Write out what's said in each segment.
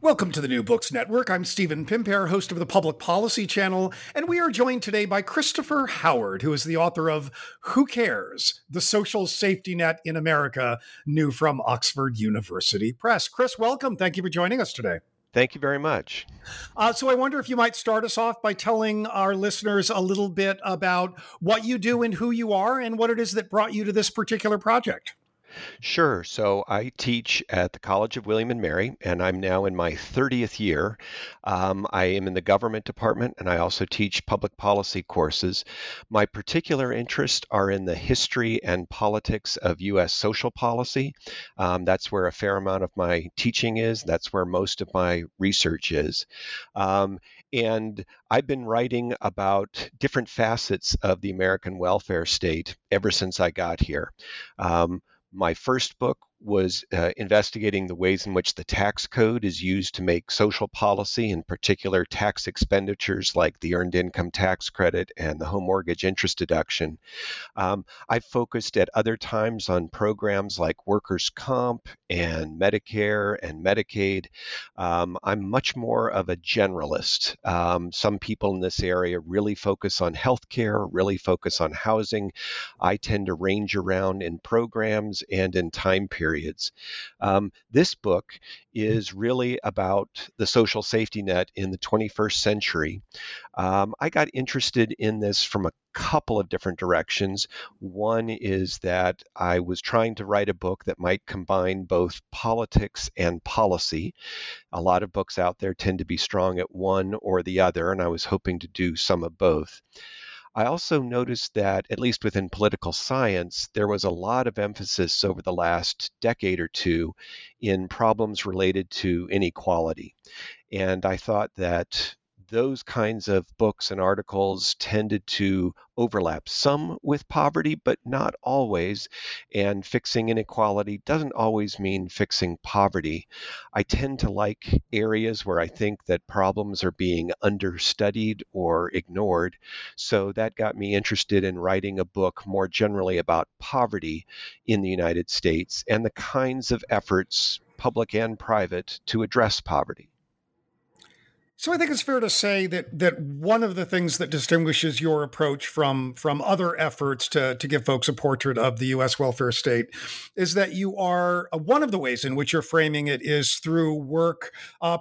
Welcome to the New Books Network. I'm Stephen Pimpare, host of the Public Policy Channel, and we are joined today by Christopher Howard, who is the author of Who Cares? The Social Safety Net in America, new from Oxford University Press. Chris, welcome. Thank you for joining us today. Thank you very much. So I wonder if you might start us off by telling our listeners a little bit about what you do and who you are and what it is that brought you to this particular project. Sure. So I teach at the College of William and Mary, and I'm now in my 30th year. I am in the government department, and I also teach public policy courses. My particular interests are in the history and politics of U.S. social policy. That's where a fair amount of my teaching is. That's where most of my research is. And I've been writing about different facets of the American welfare state ever since I got here. My first book was investigating the ways in which the tax code is used to make social policy, in particular tax expenditures like the Earned Income Tax Credit and the Home Mortgage Interest Deduction. I focused at other times on programs like workers' comp and Medicare and Medicaid. I'm much more of a generalist. Some people in this area really focus on healthcare, really focus on housing. I tend to range around in programs and in time periods. This book is really about the social safety net in the 21st century. I got interested in this from a couple of different directions. One is that I was trying to write a book that might combine both politics and policy. A lot of books out there tend to be strong at one or the other, and I was hoping to do some of both. I also noticed that, at least within political science, there was a lot of emphasis over the last decade or two in problems related to inequality. And I thought that those kinds of books and articles tended to overlap some with poverty, but not always. And fixing inequality doesn't always mean fixing poverty. I tend to like areas where I think that problems are being understudied or ignored. So that got me interested in writing a book more generally about poverty in the United States and the kinds of efforts, public and private, to address poverty. So I think it's fair to say that one of the things that distinguishes your approach from other efforts to give folks a portrait of the U.S. welfare state is that you are one of the ways in which you're framing it is through work,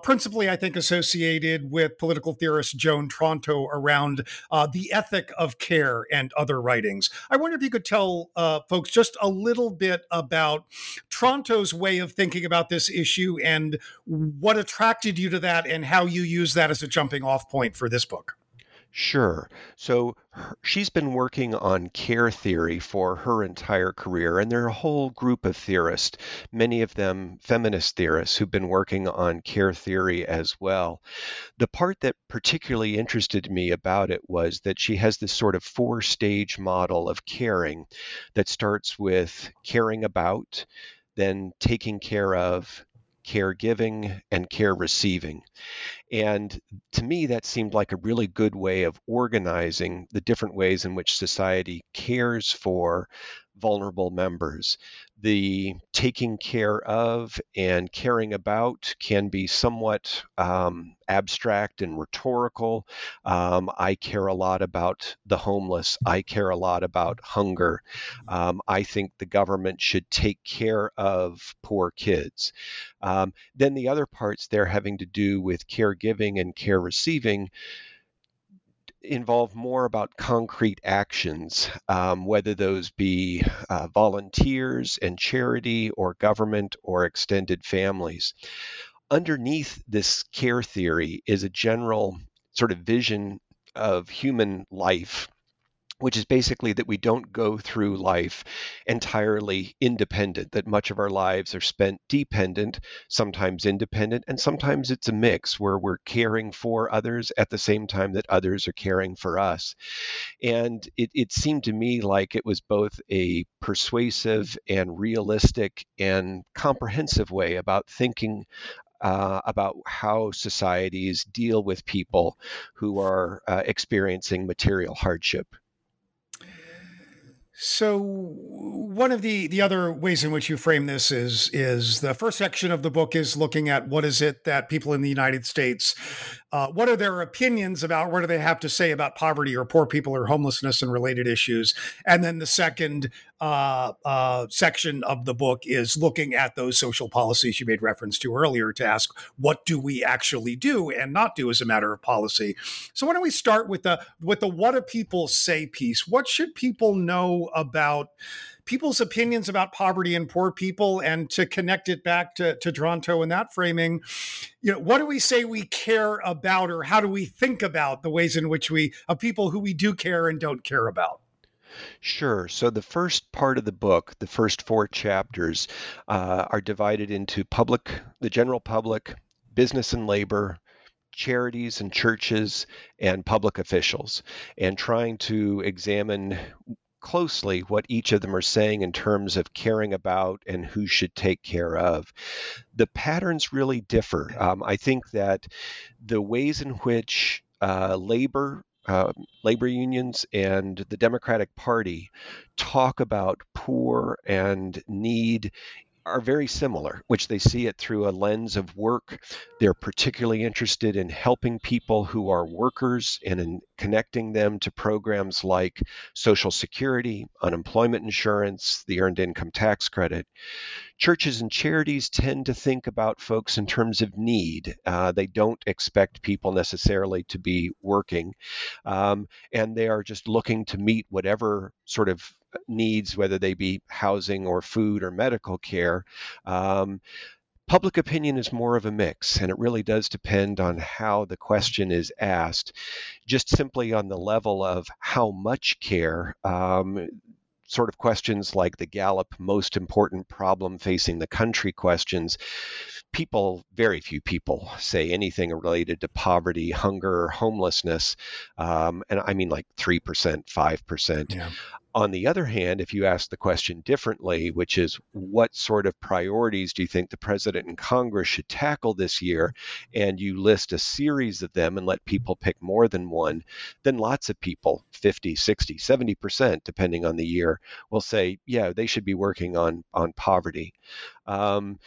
principally, I think, associated with political theorist Joan Tronto around the ethic of care and other writings. I wonder if you could tell folks just a little bit about Tronto's way of thinking about this issue and what attracted you to that and how you use that as a jumping off point for this book. Sure. So she's been working on care theory for her entire career, and there are a whole group of theorists, many of them feminist theorists, who've been working on care theory as well. The part that particularly interested me about it was that she has this sort of four-stage model of caring that starts with caring about, then taking care of, caregiving, and care receiving. And to me, that seemed like a really good way of organizing the different ways in which society cares for vulnerable members. The taking care of and caring about can be somewhat abstract and rhetorical. I care a lot about the homeless. I care a lot about hunger. I think the government should take care of poor kids. Then the other parts there having to do with caregiving and care receiving involve more about concrete actions, whether those be volunteers and charity or government or extended families. Underneath this care theory is a general sort of vision of human life, which is basically that we don't go through life entirely independent, that much of our lives are spent dependent, sometimes independent, and sometimes it's a mix where we're caring for others at the same time that others are caring for us. And it seemed to me like it was both a persuasive and realistic and comprehensive way about thinking about how societies deal with people who are experiencing material hardship. So one of the other ways in which you frame this is the first section of the book is looking at what is it that people in the United States, what are their opinions about, what do they have to say about poverty or poor people or homelessness and related issues? And then the second section of the book is looking at those social policies you made reference to earlier to ask, what do we actually do and not do as a matter of policy? So why don't we start with the what do people say piece? What should people know about people's opinions about poverty and poor people, and to connect it back to Tronto in that framing, you know, what do we say we care about, or how do we think about the ways in which we, of people who we do care and don't care about? Sure. So the first part of the book, the first four chapters, are divided into public, the general public, business and labor, charities and churches, and public officials, and trying to examine closely what each of them are saying in terms of caring about and who should take care of. The patterns really differ. I think that the ways in which labor unions and the Democratic Party talk about poor and need are very similar, which they see it through a lens of work. They're particularly interested in helping people who are workers and in connecting them to programs like Social Security, unemployment insurance, the Earned Income Tax Credit. Churches and charities tend to think about folks in terms of need. They don't expect people necessarily to be working, and they are just looking to meet whatever sort of needs, whether they be housing or food or medical care. Public opinion is more of a mix, and it really does depend on how the question is asked. Just simply on the level of how much care, sort of questions like the Gallup most important problem facing the country questions, very few people say anything related to poverty, hunger, or homelessness. And I mean like 3%, 5%. Yeah. On the other hand, if you ask the question differently, which is what sort of priorities do you think the president and Congress should tackle this year, and you list a series of them and let people pick more than one, then lots of people, 50, 60, 70%, depending on the year, will say, yeah, they should be working on poverty. So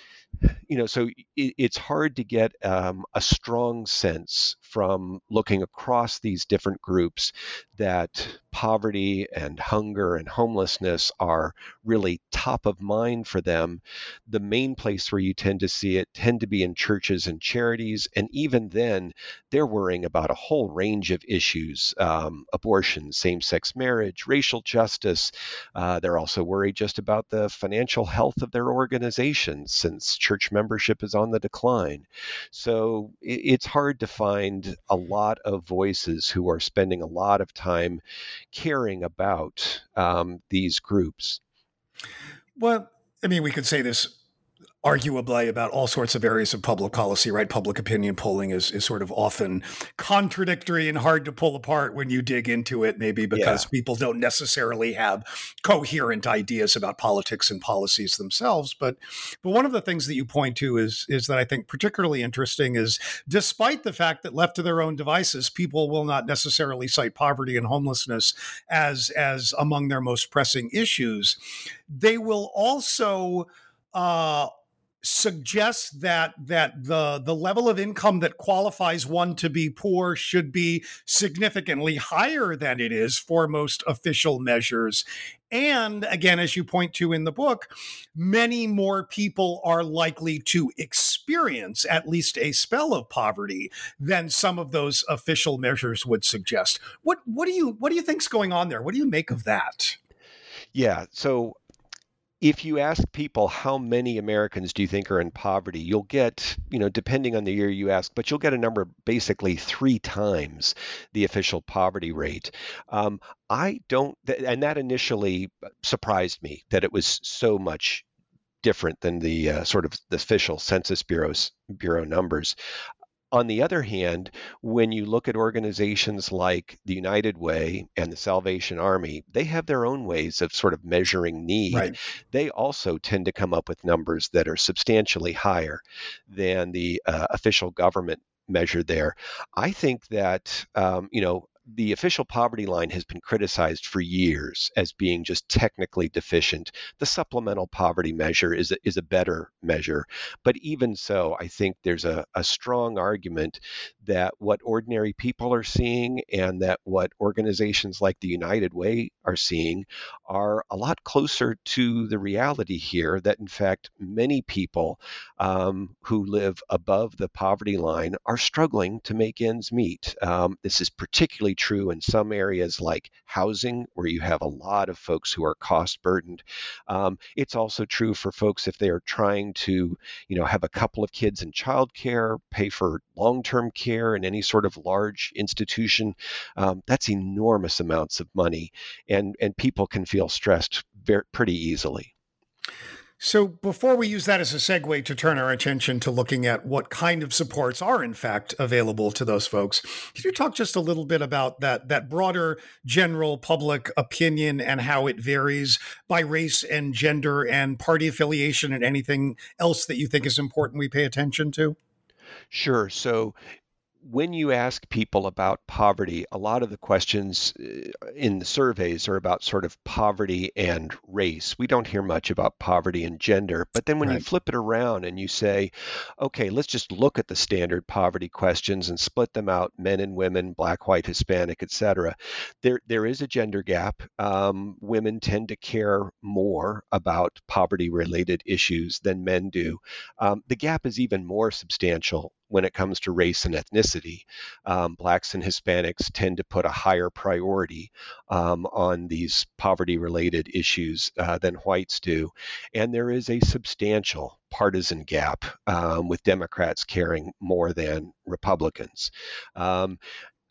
it's hard to get a strong sense from looking across these different groups that poverty and hunger and homelessness are really top of mind for them. The main place where you tend to see it tend to be in churches and charities. And even then, they're worrying about a whole range of issues, abortion, same-sex marriage, racial justice. They're also worried just about the financial health of their organization. population since church membership is on the decline. So it's hard to find a lot of voices who are spending a lot of time caring about these groups. Well, I mean, we could say this arguably about all sorts of areas of public policy, right? Public opinion polling is sort of often contradictory and hard to pull apart when you dig into it, maybe because people don't necessarily have coherent ideas about politics and policies themselves. But one of the things that you point to is that I think particularly interesting is despite the fact that left to their own devices, people will not necessarily cite poverty and homelessness as among their most pressing issues, they will also suggests that the level of income that qualifies one to be poor should be significantly higher than it is for most official measures. And again, as you point to in the book, many more people are likely to experience at least a spell of poverty than some of those official measures would suggest. What do you think's going on there? What do you make of that? Yeah, so if you ask people how many Americans do you think are in poverty, you'll get, depending on the year you ask, but you'll get a number basically 3 times the official poverty rate. And that initially surprised me that it was so much different than the sort of the official Census Bureau numbers. On the other hand, when you look at organizations like the United Way and the Salvation Army, they have their own ways of sort of measuring need. Right. They also tend to come up with numbers that are substantially higher than the official government measure there. I think that, the official poverty line has been criticized for years as being just technically deficient. The supplemental poverty measure is a better measure. But even so, I think there's a strong argument that what ordinary people are seeing and that what organizations like the United Way are seeing are a lot closer to the reality here, that in fact, many people who live above the poverty line are struggling to make ends meet. This is particularly true in some areas like housing, where you have a lot of folks who are cost burdened. It's also true for folks if they are trying to, have a couple of kids in childcare, pay for long-term care in any sort of large institution. That's enormous amounts of money, and people can feel stressed pretty easily. So before we use that as a segue to turn our attention to looking at what kind of supports are in fact available to those folks, could you talk just a little bit about that broader general public opinion and how it varies by race and gender and party affiliation and anything else that you think is important we pay attention to? Sure. So when you ask people about poverty, a lot of the questions in the surveys are about sort of poverty and race. We don't hear much about poverty and gender. But then when Right. you flip it around and you say, okay, let's just look at the standard poverty questions and split them out, men and women, black, white, Hispanic, et cetera, there is a gender gap. Women tend to care more about poverty-related issues than men do. The gap is even more substantial when it comes to race and ethnicity. Blacks and Hispanics tend to put a higher priority on these poverty-related issues than whites do. And there is a substantial partisan gap with Democrats caring more than Republicans.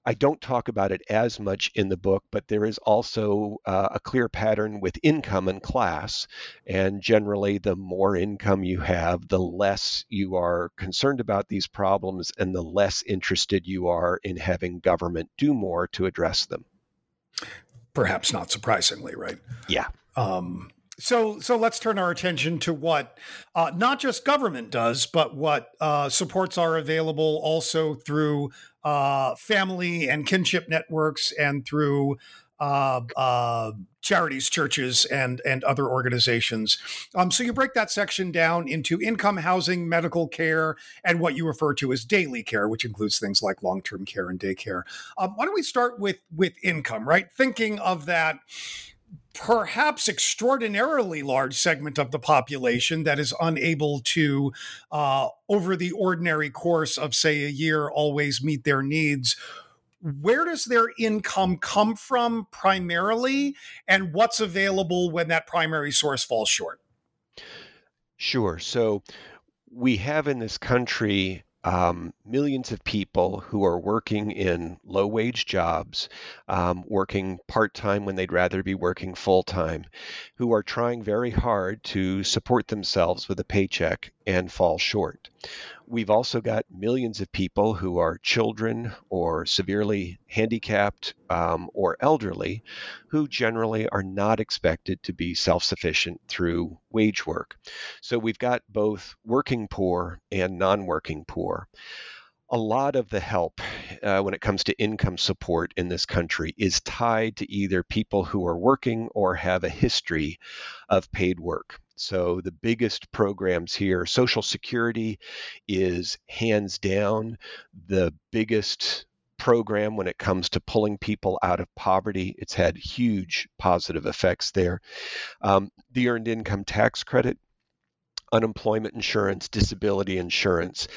I don't talk about it as much in the book, but there is also a clear pattern with income and class. And generally, the more income you have, the less you are concerned about these problems and the less interested you are in having government do more to address them. Perhaps not surprisingly, right? Yeah. So let's turn our attention to what not just government does, but what supports are available also through family and kinship networks and through charities, churches, and other organizations. So you break that section down into income, housing, medical care, and what you refer to as daily care, which includes things like long-term care and daycare. Why don't we start with income, right? Thinking of that perhaps extraordinarily large segment of the population that is unable to, over the ordinary course of, say, a year, always meet their needs. Where does their income come from primarily, and what's available when that primary source falls short? Sure. So we have in this country millions of people who are working in low-wage jobs, working part-time when they'd rather be working full-time, who are trying very hard to support themselves with a paycheck and fall short. We've also got millions of people who are children or severely handicapped or elderly who generally are not expected to be self-sufficient through wage work. So we've got both working poor and non-working poor. A lot of the help when it comes to income support in this country is tied to either people who are working or have a history of paid work. So the biggest programs here, Social Security is hands down the biggest program when it comes to pulling people out of poverty. It's had huge positive effects there. The Earned Income Tax Credit, unemployment insurance, disability insurance,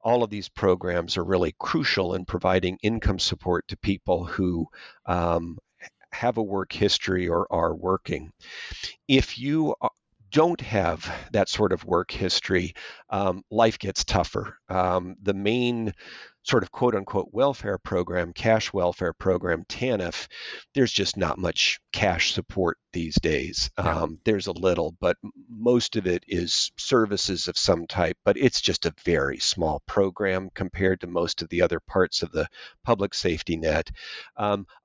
all of these programs are really crucial in providing income support to people who have a work history or are working. If you don't have that sort of work history, life gets tougher. The main sort of quote-unquote welfare program, cash welfare program, TANF, there's just not much cash support these days. There's a little, but most of it is services of some type, but it's just a very small program compared to most of the other parts of the public safety net.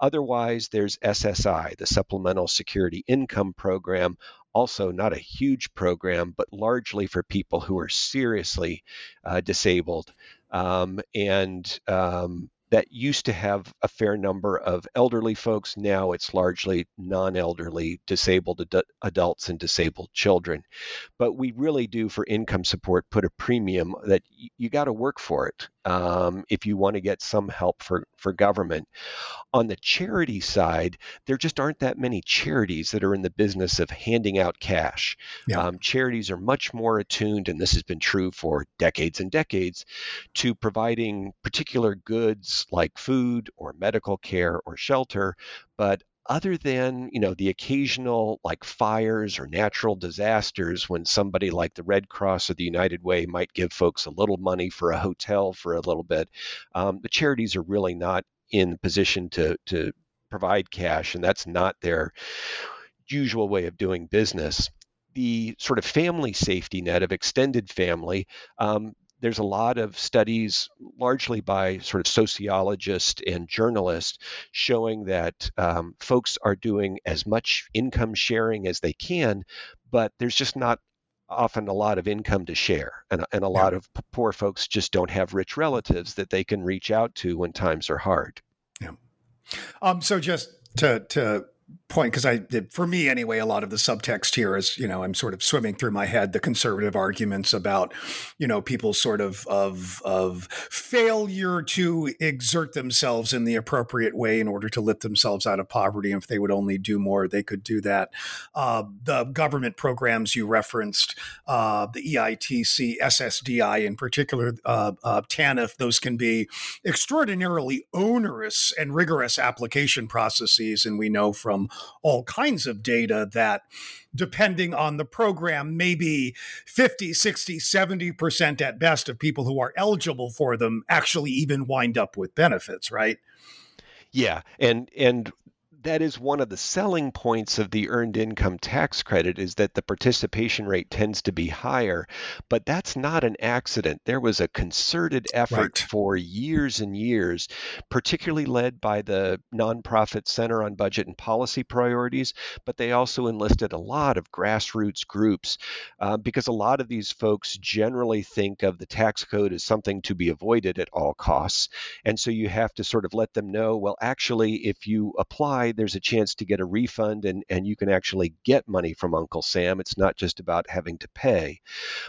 Otherwise, there's SSI, the Supplemental Security Income Program, also not a huge program, but largely for people who are seriously disabled. That used to have a fair number of elderly folks. Now it's largely non-elderly, disabled adults and disabled children. But we really do, for income support, put a premium that you got to work for it if you want to get some help for government. On the charity side, there just aren't that many charities that are in the business of handing out cash. Yeah. Charities are much more attuned, and this has been true for decades and decades, to providing particular goods like food or medical care or shelter, but other than, you know, the occasional like fires or natural disasters when somebody like the Red Cross or the United Way might give folks a little money for a hotel for a little bit, the charities are really not in the position to provide cash, and that's not their usual way of doing business. The sort of family safety net of extended family, there's a lot of studies, largely by sort of sociologists and journalists, showing that folks are doing as much income sharing as they can, but there's just not often a lot of income to share. And a lot of poor folks just don't have rich relatives that they can reach out to when times are hard. Yeah. So just to point, because for me anyway, a lot of the subtext here is, you know, I'm sort of swimming through my head the conservative arguments about, you know, people's sort of failure to exert themselves in the appropriate way in order to lift themselves out of poverty. And if they would only do more, they could do that. The government programs you referenced, the EITC, SSDI in particular, TANF, those can be extraordinarily onerous and rigorous application processes. And we know from all kinds of data that depending on the program, maybe 50, 60, 70% at best of people who are eligible for them actually even wind up with benefits, right? Yeah. And that is one of the selling points of the Earned Income Tax Credit, is that the participation rate tends to be higher, but that's not an accident. There was a concerted effort for years and years, particularly led by the nonprofit Center on Budget and Policy Priorities, but they also enlisted a lot of grassroots groups because a lot of these folks generally think of the tax code as something to be avoided at all costs. And so you have to sort of let them know, well, actually, if you apply, there's a chance to get a refund and you can actually get money from Uncle Sam. It's not just about having to pay.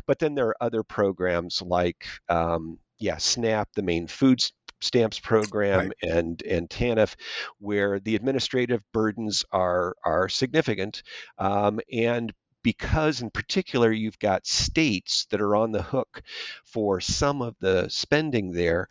But then there are other programs like, SNAP, the main food stamps program, and TANF, where the administrative burdens are significant, and because in particular, you've got states that are on the hook for some of the spending there.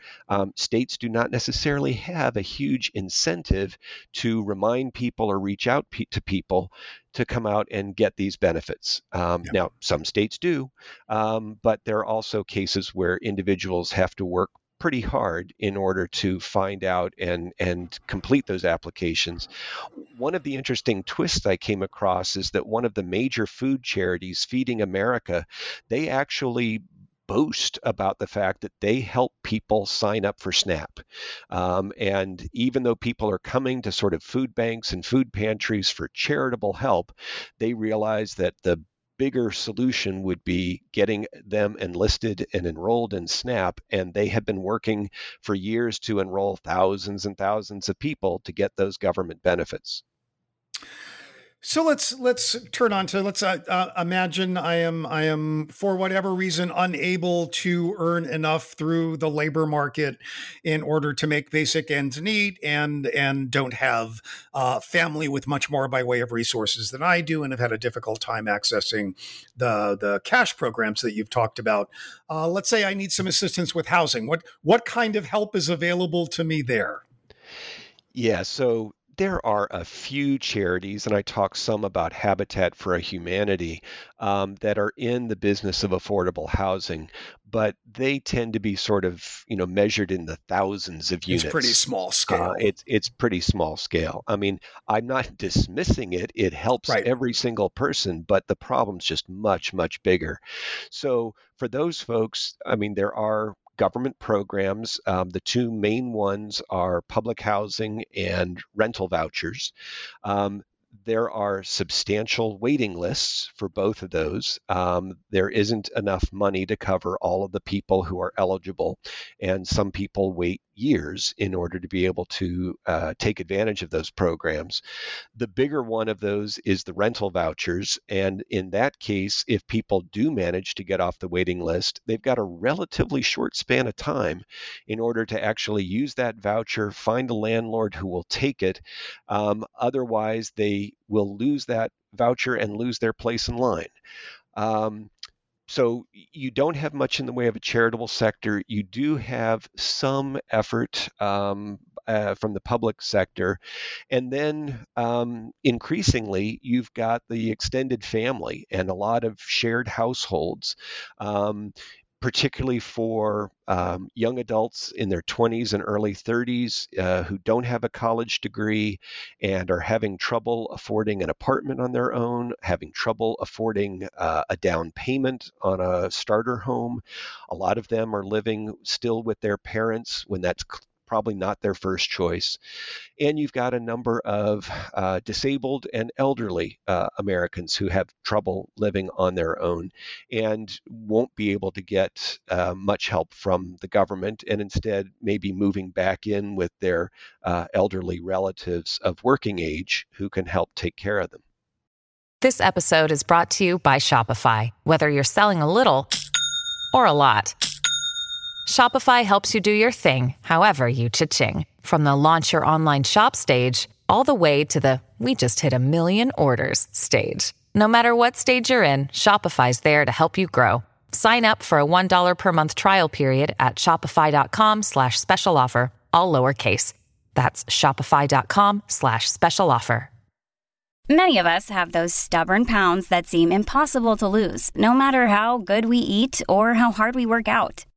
States do not necessarily have a huge incentive to remind people or reach out to people to come out and get these benefits. Now, some states do, but there are also cases where individuals have to work pretty hard in order to find out and complete those applications. One of the interesting twists I came across is that one of the major food charities, Feeding America, they actually boast about the fact that they help people sign up for SNAP. And even though people are coming to sort of food banks and food pantries for charitable help, they realize that the bigger solution would be getting them enlisted and enrolled in SNAP. And they have been working for years to enroll thousands and thousands of people to get those government benefits. So let's turn on to imagine I am for whatever reason unable to earn enough through the labor market in order to make basic ends meet and don't have family with much more by way of resources than I do and have had a difficult time accessing the cash programs that you've talked about. Let's say I need some assistance with housing. What kind of help is available to me there? Yeah, so there are a few charities, and I talk some about Habitat for Humanity, that are in the business of affordable housing, but they tend to be sort of, measured in the thousands of units. It's pretty small scale. It's pretty small scale. I mean, I'm not dismissing it. It helps every single person, but the problem's just much, much bigger. So for those folks, I mean, there are government programs. The two main ones are public housing and rental vouchers. There are substantial waiting lists for both of those. There isn't enough money to cover all of the people who are eligible, and some people wait years in order to be able to take advantage of those programs. The bigger one of those is the rental vouchers. And in that case, if people do manage to get off the waiting list, they've got a relatively short span of time in order to actually use that voucher, find a landlord who will take it. Otherwise, they will lose that voucher and lose their place in line. So you don't have much in the way of a charitable sector. You do have some effort from the public sector. And then increasingly, you've got the extended family and a lot of shared households, particularly for young adults in their 20s and early 30s who don't have a college degree and are having trouble affording an apartment on their own, having trouble affording a down payment on a starter home. A lot of them are living still with their parents when that's probably not their first choice. And you've got a number of disabled and elderly Americans who have trouble living on their own and won't be able to get much help from the government, and instead maybe moving back in with their elderly relatives of working age who can help take care of them. This episode is brought to you by Shopify. Whether you're selling a little or a lot, Shopify helps you do your thing, however you cha-ching. From the launch your online shop stage, all the way to the we just hit 1 million orders stage. No matter what stage you're in, Shopify's there to help you grow. Sign up for a $1 per month trial period at shopify.com/special offer, all lowercase. That's shopify.com/special offer. Many of us have those stubborn pounds that seem impossible to lose, no matter how good we eat or how hard we work out.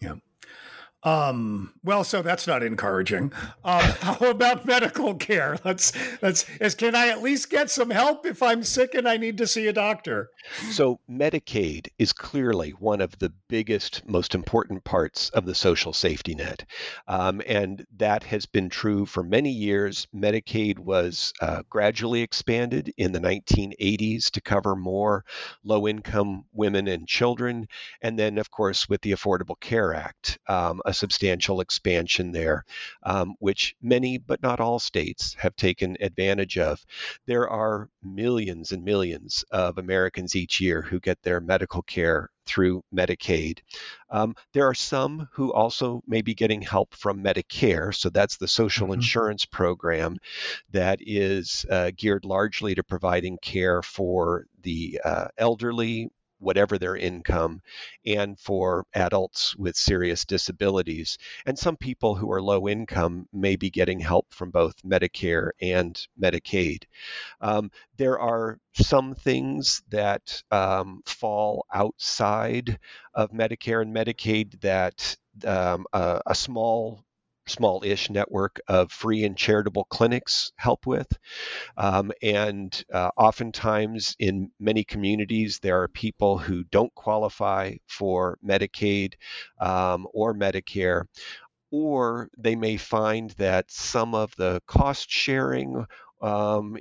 Yeah. Well, so that's not encouraging. How about medical care? Can I at least get some help if I'm sick and I need to see a doctor? So Medicaid is clearly one of the biggest, most important parts of the social safety net. And that has been true for many years. Medicaid was gradually expanded in the 1980s to cover more low-income women and children. And then, of course, with the Affordable Care Act, substantial expansion there, which many, but not all states have taken advantage of. There are millions and millions of Americans each year who get their medical care through Medicaid. There are some who also may be getting help from Medicare. So that's the social insurance program that is geared largely to providing care for the elderly, whatever their income, and for adults with serious disabilities. And some people who are low income may be getting help from both Medicare and Medicaid. There are some things that fall outside of Medicare and Medicaid that a small-ish network of free and charitable clinics help with. And oftentimes in many communities, there are people who don't qualify for Medicaid or Medicare, or they may find that some of the cost sharing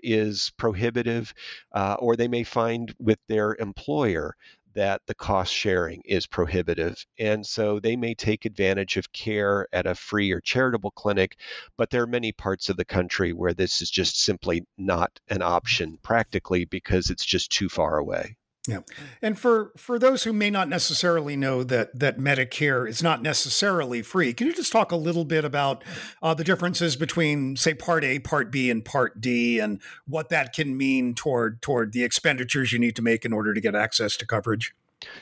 is prohibitive, or they may find with their employer that the cost sharing is prohibitive. And so they may take advantage of care at a free or charitable clinic, but there are many parts of the country where this is just simply not an option practically because it's just too far away. Yeah. And for those who may not necessarily know that Medicare is not necessarily free, can you just talk a little bit about the differences between, say, Part A, Part B, and Part D, and what that can mean toward the expenditures you need to make in order to get access to coverage?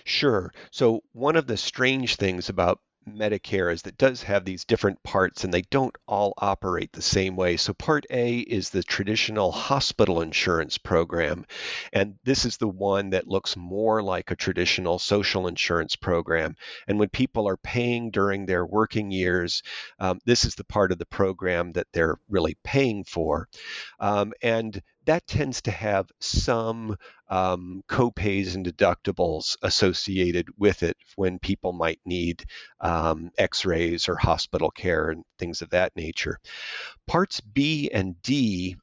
Sure. So one of the strange things about Medicare is that does have these different parts and they don't all operate the same way. So Part A is the traditional hospital insurance program. And this is the one that looks more like a traditional social insurance program. And when people are paying during their working years, this is the part of the program that they're really paying for. And that tends to have some co-pays and deductibles associated with it when people might need x-rays or hospital care and things of that nature. Parts B and D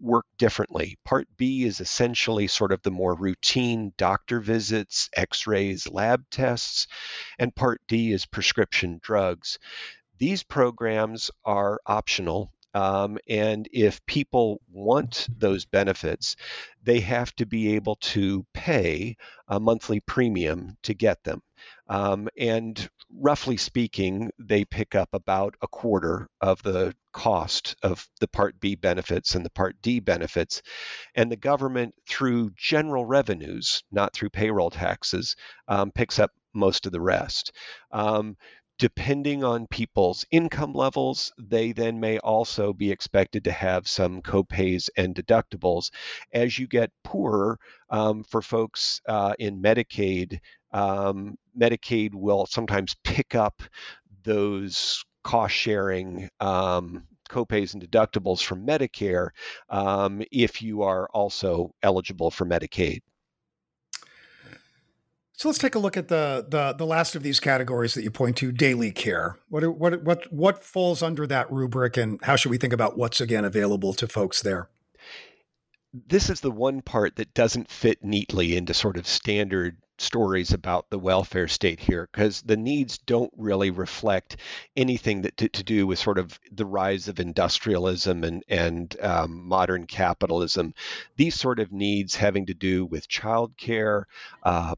work differently. Part B is essentially sort of the more routine doctor visits, x-rays, lab tests, and Part D is prescription drugs. These programs are optional. And if people want those benefits, they have to be able to pay a monthly premium to get them. And roughly speaking, they pick up about a quarter of the cost of the Part B benefits and the Part D benefits. And the government, through general revenues, not through payroll taxes, picks up most of the rest. Depending on people's income levels, they then may also be expected to have some copays and deductibles. As you get poorer, for folks in Medicaid, Medicaid will sometimes pick up those cost-sharing copays and deductibles from Medicare if you are also eligible for Medicaid. So let's take a look at the last of these categories that you point to, daily care. What falls under that rubric, and how should we think about what's again available to folks there? This is the one part that doesn't fit neatly into sort of standard stories about the welfare state here, because the needs don't really reflect anything that to do with sort of the rise of industrialism and modern capitalism. These sort of needs having to do with childcare,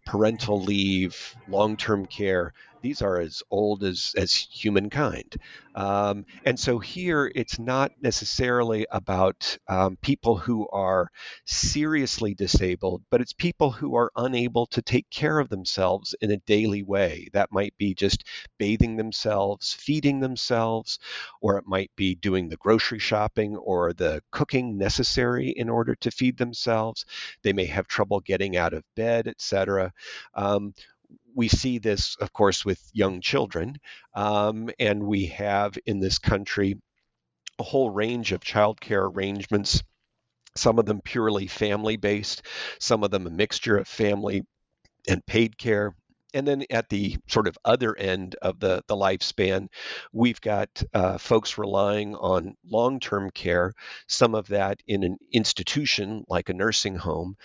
parental leave, long-term care, these are as old as humankind. And so here it's not necessarily about people who are seriously disabled, but it's people who are unable to take care of themselves in a daily way. That might be just bathing themselves, feeding themselves, or it might be doing the grocery shopping or the cooking necessary in order to feed themselves. They may have trouble getting out of bed, etc. We see this, of course, with young children, and we have in this country a whole range of childcare arrangements, some of them purely family-based, some of them a mixture of family and paid care. And then at the sort of other end of the lifespan, we've got folks relying on long-term care, some of that in an institution like a nursing home,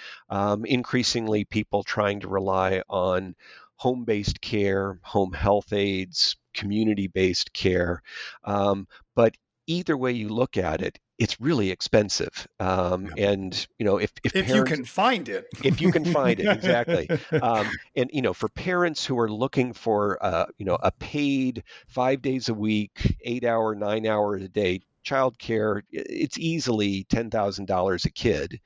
increasingly people trying to rely on home-based care, home health aides, community-based care. But either way you look at it, it's really expensive. And, you know, if parents, you can find it, if you can find it, exactly. And, you know, for parents who are looking for, you know, a paid 5 days a week, 8 hour, 9 hour a day childcare, it's easily $10,000 a kid.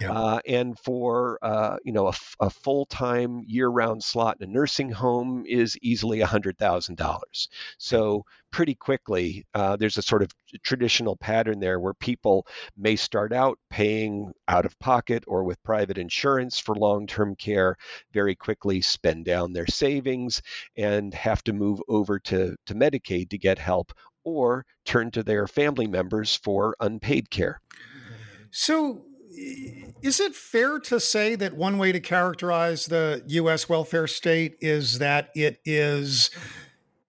Yeah. And for, you know, a full-time year-round slot in a nursing home is easily $100,000. So pretty quickly, there's a sort of traditional pattern there where people may start out paying out of pocket or with private insurance for long-term care, very quickly spend down their savings and have to move over to Medicaid to get help, or turn to their family members for unpaid care. So is it fair to say that one way to characterize the U.S. welfare state is that it is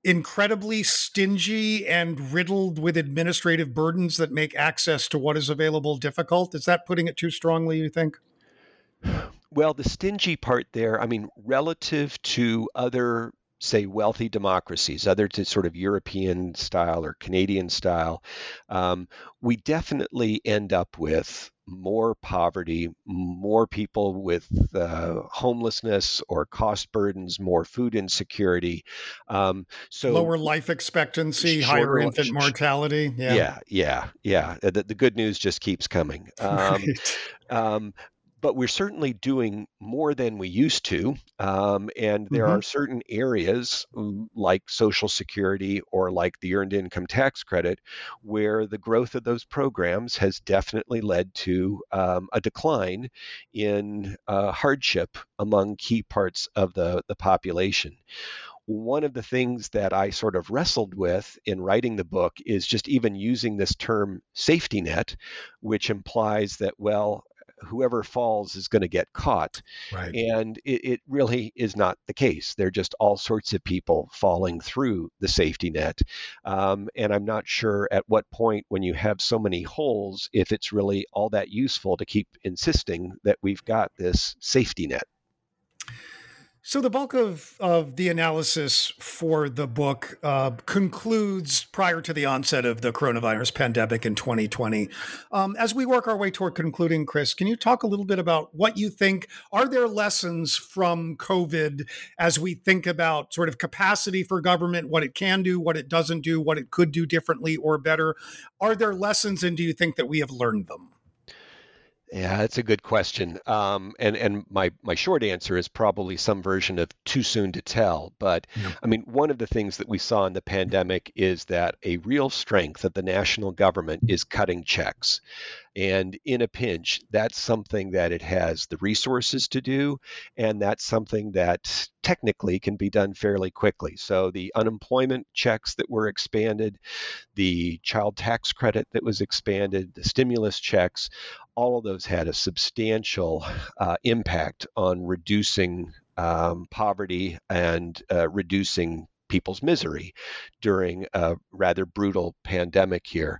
incredibly stingy and riddled with administrative burdens that make access to what is available difficult? Is that putting it too strongly, you think? Well, the stingy part there, I mean, relative to other, say, wealthy democracies, other to sort of European style or Canadian style, we definitely end up with more poverty, more people with homelessness or cost burdens, more food insecurity. So lower life expectancy, higher infant mortality. Yeah. The good news just keeps coming. But we're certainly doing more than we used to. And there are certain areas like Social Security or like the Earned Income Tax Credit, where the growth of those programs has definitely led to a decline in hardship among key parts of the population. One of the things that I sort of wrestled with in writing the book is just even using this term safety net, which implies that, well, whoever falls is going to get caught. Right. And it really is not the case. There are just all sorts of people falling through the safety net. And I'm not sure at what point, when you have so many holes, if it's really all that useful to keep insisting that we've got this safety net. So the bulk of the analysis for the book concludes prior to the onset of the coronavirus pandemic in 2020. As we work our way toward concluding, Chris, can you talk a little bit about what you think? Are there lessons from COVID as we think about sort of capacity for government, what it can do, what it doesn't do, what it could do differently or better? Are there lessons, and do you think that we have learned them? Yeah, that's a good question. And my short answer is probably some version of too soon to tell. But I mean, one of the things that we saw in the pandemic is that a real strength of the national government is cutting checks. And in a pinch, that's something that it has the resources to do. And that's something that technically can be done fairly quickly. So the unemployment checks that were expanded, the child tax credit that was expanded, the stimulus checks, all of those had a substantial impact on reducing poverty and reducing people's misery during a rather brutal pandemic here.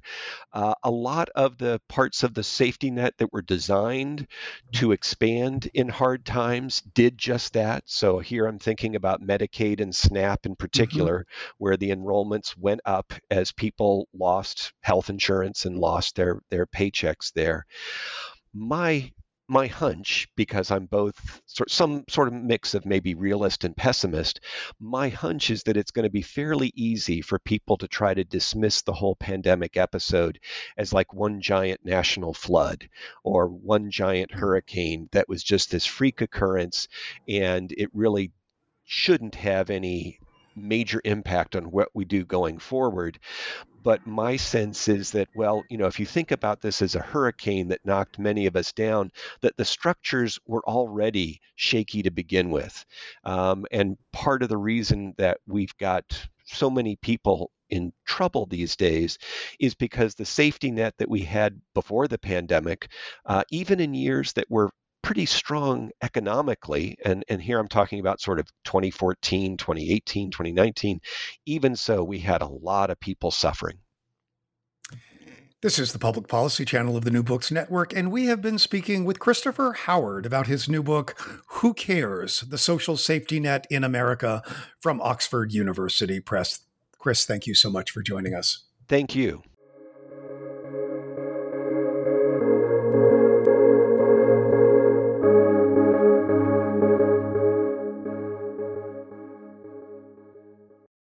A lot of the parts of the safety net that were designed to expand in hard times did just that. So here I'm thinking about Medicaid and SNAP in particular, where the enrollments went up as people lost health insurance and lost their paychecks there. My hunch, because I'm both some sort of mix of maybe realist and pessimist, my hunch is that it's going to be fairly easy for people to try to dismiss the whole pandemic episode as like one giant national flood or one giant hurricane that was just this freak occurrence, and it really shouldn't have any major impact on what we do going forward. But my sense is that, well, you know, if you think about this as a hurricane that knocked many of us down, that the structures were already shaky to begin with. And part of the reason that we've got so many people in trouble these days is because the safety net that we had before the pandemic, even in years that were pretty strong economically, and here I'm talking about sort of 2014, 2018, 2019, even so, we had a lot of people suffering. This is the Public Policy Channel of the New Books Network, and we have been speaking with Christopher Howard about his new book, Who Cares? The Social Safety Net in America, from Oxford University Press. Chris, thank you so much for joining us. Thank you.